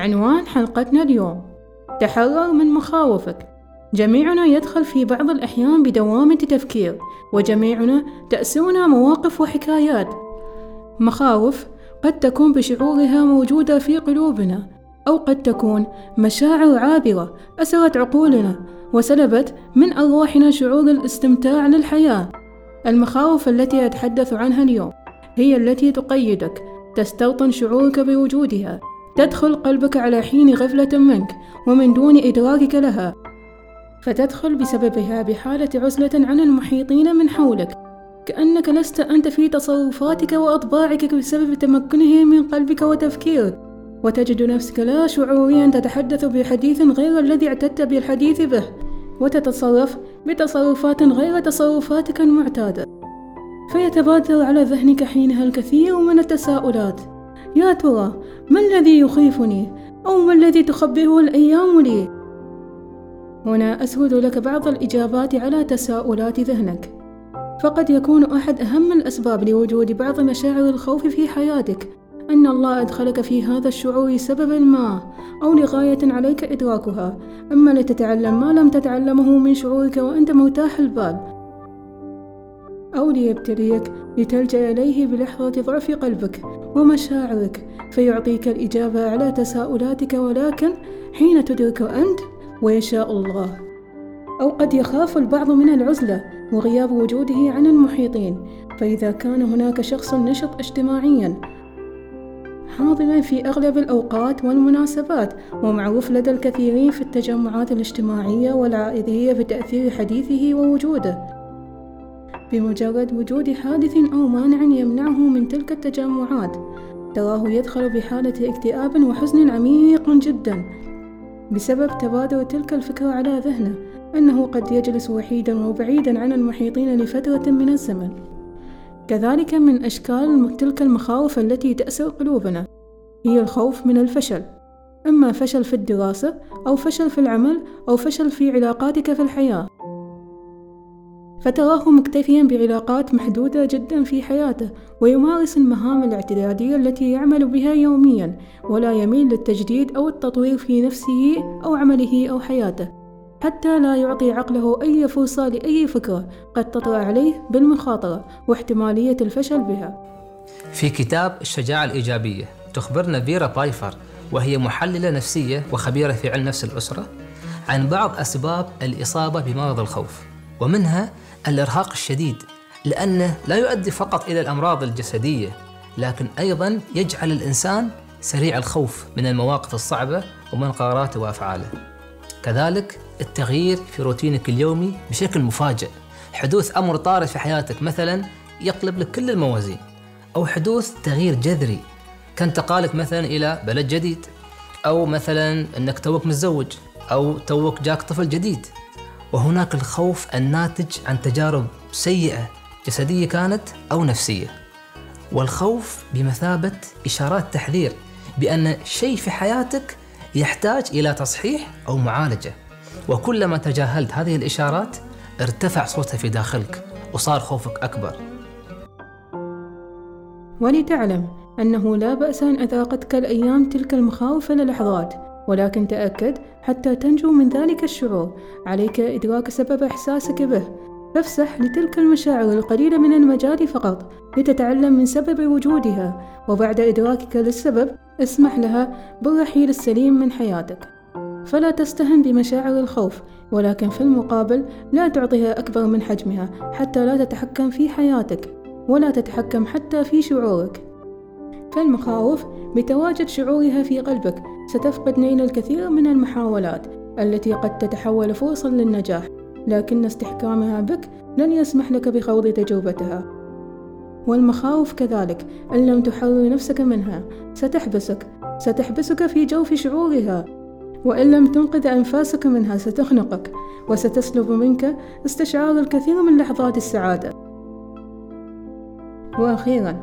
عنوان حلقتنا اليوم: تحرر من مخاوفك. جميعنا يدخل في بعض الأحيان بدوامة تفكير، وجميعنا تأسرنا مواقف وحكايات، مخاوف قد تكون بشعورها موجودة في قلوبنا، أو قد تكون مشاعر عابرة أسرت عقولنا وسلبت من أرواحنا شعور الاستمتاع للحياة. المخاوف التي أتحدث عنها اليوم هي التي تقيدك، تستوطن شعورك بوجودها، تدخل قلبك على حين غفلة منك ومن دون إدراكك لها، فتدخل بسببها بحالة عزلة عن المحيطين من حولك، كأنك لست أنت في تصرفاتك وأطباعك بسبب تمكنه من قلبك وتفكيرك، وتجد نفسك لا شعوريا تتحدث بحديث غير الذي اعتدت بالحديث به، وتتصرف بتصرفات غير تصرفاتك المعتادة. فيتبادر على ذهنك حينها الكثير من التساؤلات: يا ترى ما الذي يخيفني؟ أو ما الذي تخبئه الأيام لي؟ هنا أسرد لك بعض الإجابات على تساؤلات ذهنك. فقد يكون أحد أهم الأسباب لوجود بعض مشاعر الخوف في حياتك أن الله أدخلك في هذا الشعور لسبب ما، أو لغاية عليك إدراكها، أما لتتعلم ما لم تتعلمه من شعورك وأنت مرتاح البال، أو ليبتليك لتلجأ إليه بلحظة ضعف قلبك ومشاعرك، فيعطيك الإجابة على تساؤلاتك، ولكن حين تدرك أنت ويشاء الله. أو قد يخاف البعض من العزلة وغياب وجوده عن المحيطين، فإذا كان هناك شخص نشط اجتماعياً حاضراً في أغلب الأوقات والمناسبات، ومعروف لدى الكثيرين في التجمعات الاجتماعية والعائلية بتأثير حديثه ووجوده، بمجرد وجود حادث أو مانع يمنعه من تلك التجمعات تراه يدخل بحالة اكتئاب وحزن عميق جدا بسبب تبادر تلك الفكرة على ذهنه، أنه قد يجلس وحيدا وبعيدا عن المحيطين لفترة من الزمن. كذلك من أشكال تلك المخاوف التي تأسر قلوبنا هي الخوف من الفشل، إما فشل في الدراسة أو فشل في العمل أو فشل في علاقاتك في الحياة، فتراه مكتفياً بعلاقات محدودة جداً في حياته، ويمارس المهام الاعتيادية التي يعمل بها يومياً، ولا يميل للتجديد أو التطوير في نفسه أو عمله أو حياته، حتى لا يعطي عقله أي فرصة لأي فكرة قد تطرأ عليه بالمخاطرة واحتمالية الفشل بها. في كتاب الشجاعة الإيجابية تخبرنا بيرا بايفر، وهي محللة نفسية وخبيرة في علم نفس الأسرة، عن بعض أسباب الإصابة بمرض الخوف، ومنها الإرهاق الشديد، لأنه لا يؤدي فقط إلى الأمراض الجسدية، لكن أيضاً يجعل الإنسان سريع الخوف من المواقف الصعبة ومن قراراته وأفعاله. كذلك التغيير في روتينك اليومي بشكل مفاجئ، حدوث أمر طارئ في حياتك مثلاً يقلب لك كل الموازين، أو حدوث تغيير جذري كانتقالك مثلاً إلى بلد جديد، أو مثلاً أنك توك متزوج، أو توك جاك طفل جديد. وهناك الخوف الناتج عن تجارب سيئة جسدية كانت أو نفسية، والخوف بمثابة إشارات تحذير بأن شيء في حياتك يحتاج إلى تصحيح أو معالجة، وكلما تجاهلت هذه الإشارات ارتفع صوتها في داخلك وصار خوفك أكبر. ولتعلم أنه لا بأس أن أذاقتك الأيام تلك المخاوف للحظات، ولكن تأكد حتى تنجو من ذلك الشعور عليك إدراك سبب إحساسك به، فافسح لتلك المشاعر القليلة من المجال فقط لتتعلم من سبب وجودها، وبعد إدراكك للسبب اسمح لها بالرحيل السليم من حياتك. فلا تستهن بمشاعر الخوف، ولكن في المقابل لا تعطيها أكبر من حجمها حتى لا تتحكم في حياتك ولا تتحكم حتى في شعورك. فالمخاوف بتواجد شعورها في قلبك ستفقد نيل الكثير من المحاولات التي قد تتحول فرصاً للنجاح، لكن استحكامها بك لن يسمح لك بخوض تجربتها. والمخاوف كذلك إن لم تحرر نفسك منها ستحبسك في جوف شعورها، وإن لم تنقذ أنفاسك منها ستخنقك وستسلب منك استشعار الكثير من لحظات السعادة. وأخيراً،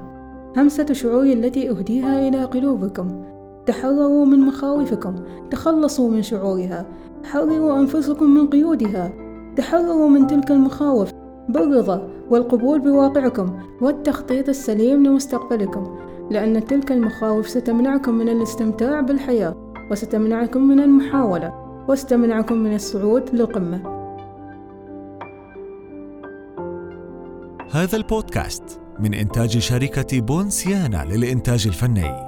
همسة شعوري التي أهديها إلى قلوبكم: تحرروا من مخاوفكم، تخلصوا من شعورها، حرروا أنفسكم من قيودها، تحرروا من تلك المخاوف بالرضا والقبول بواقعكم والتخطيط السليم لمستقبلكم، لأن تلك المخاوف ستمنعكم من الاستمتاع بالحياة وستمنعكم من المحاولة وستمنعكم من الصعود للقمة. هذا البودكاست من إنتاج شركة بونسيانا للإنتاج الفني.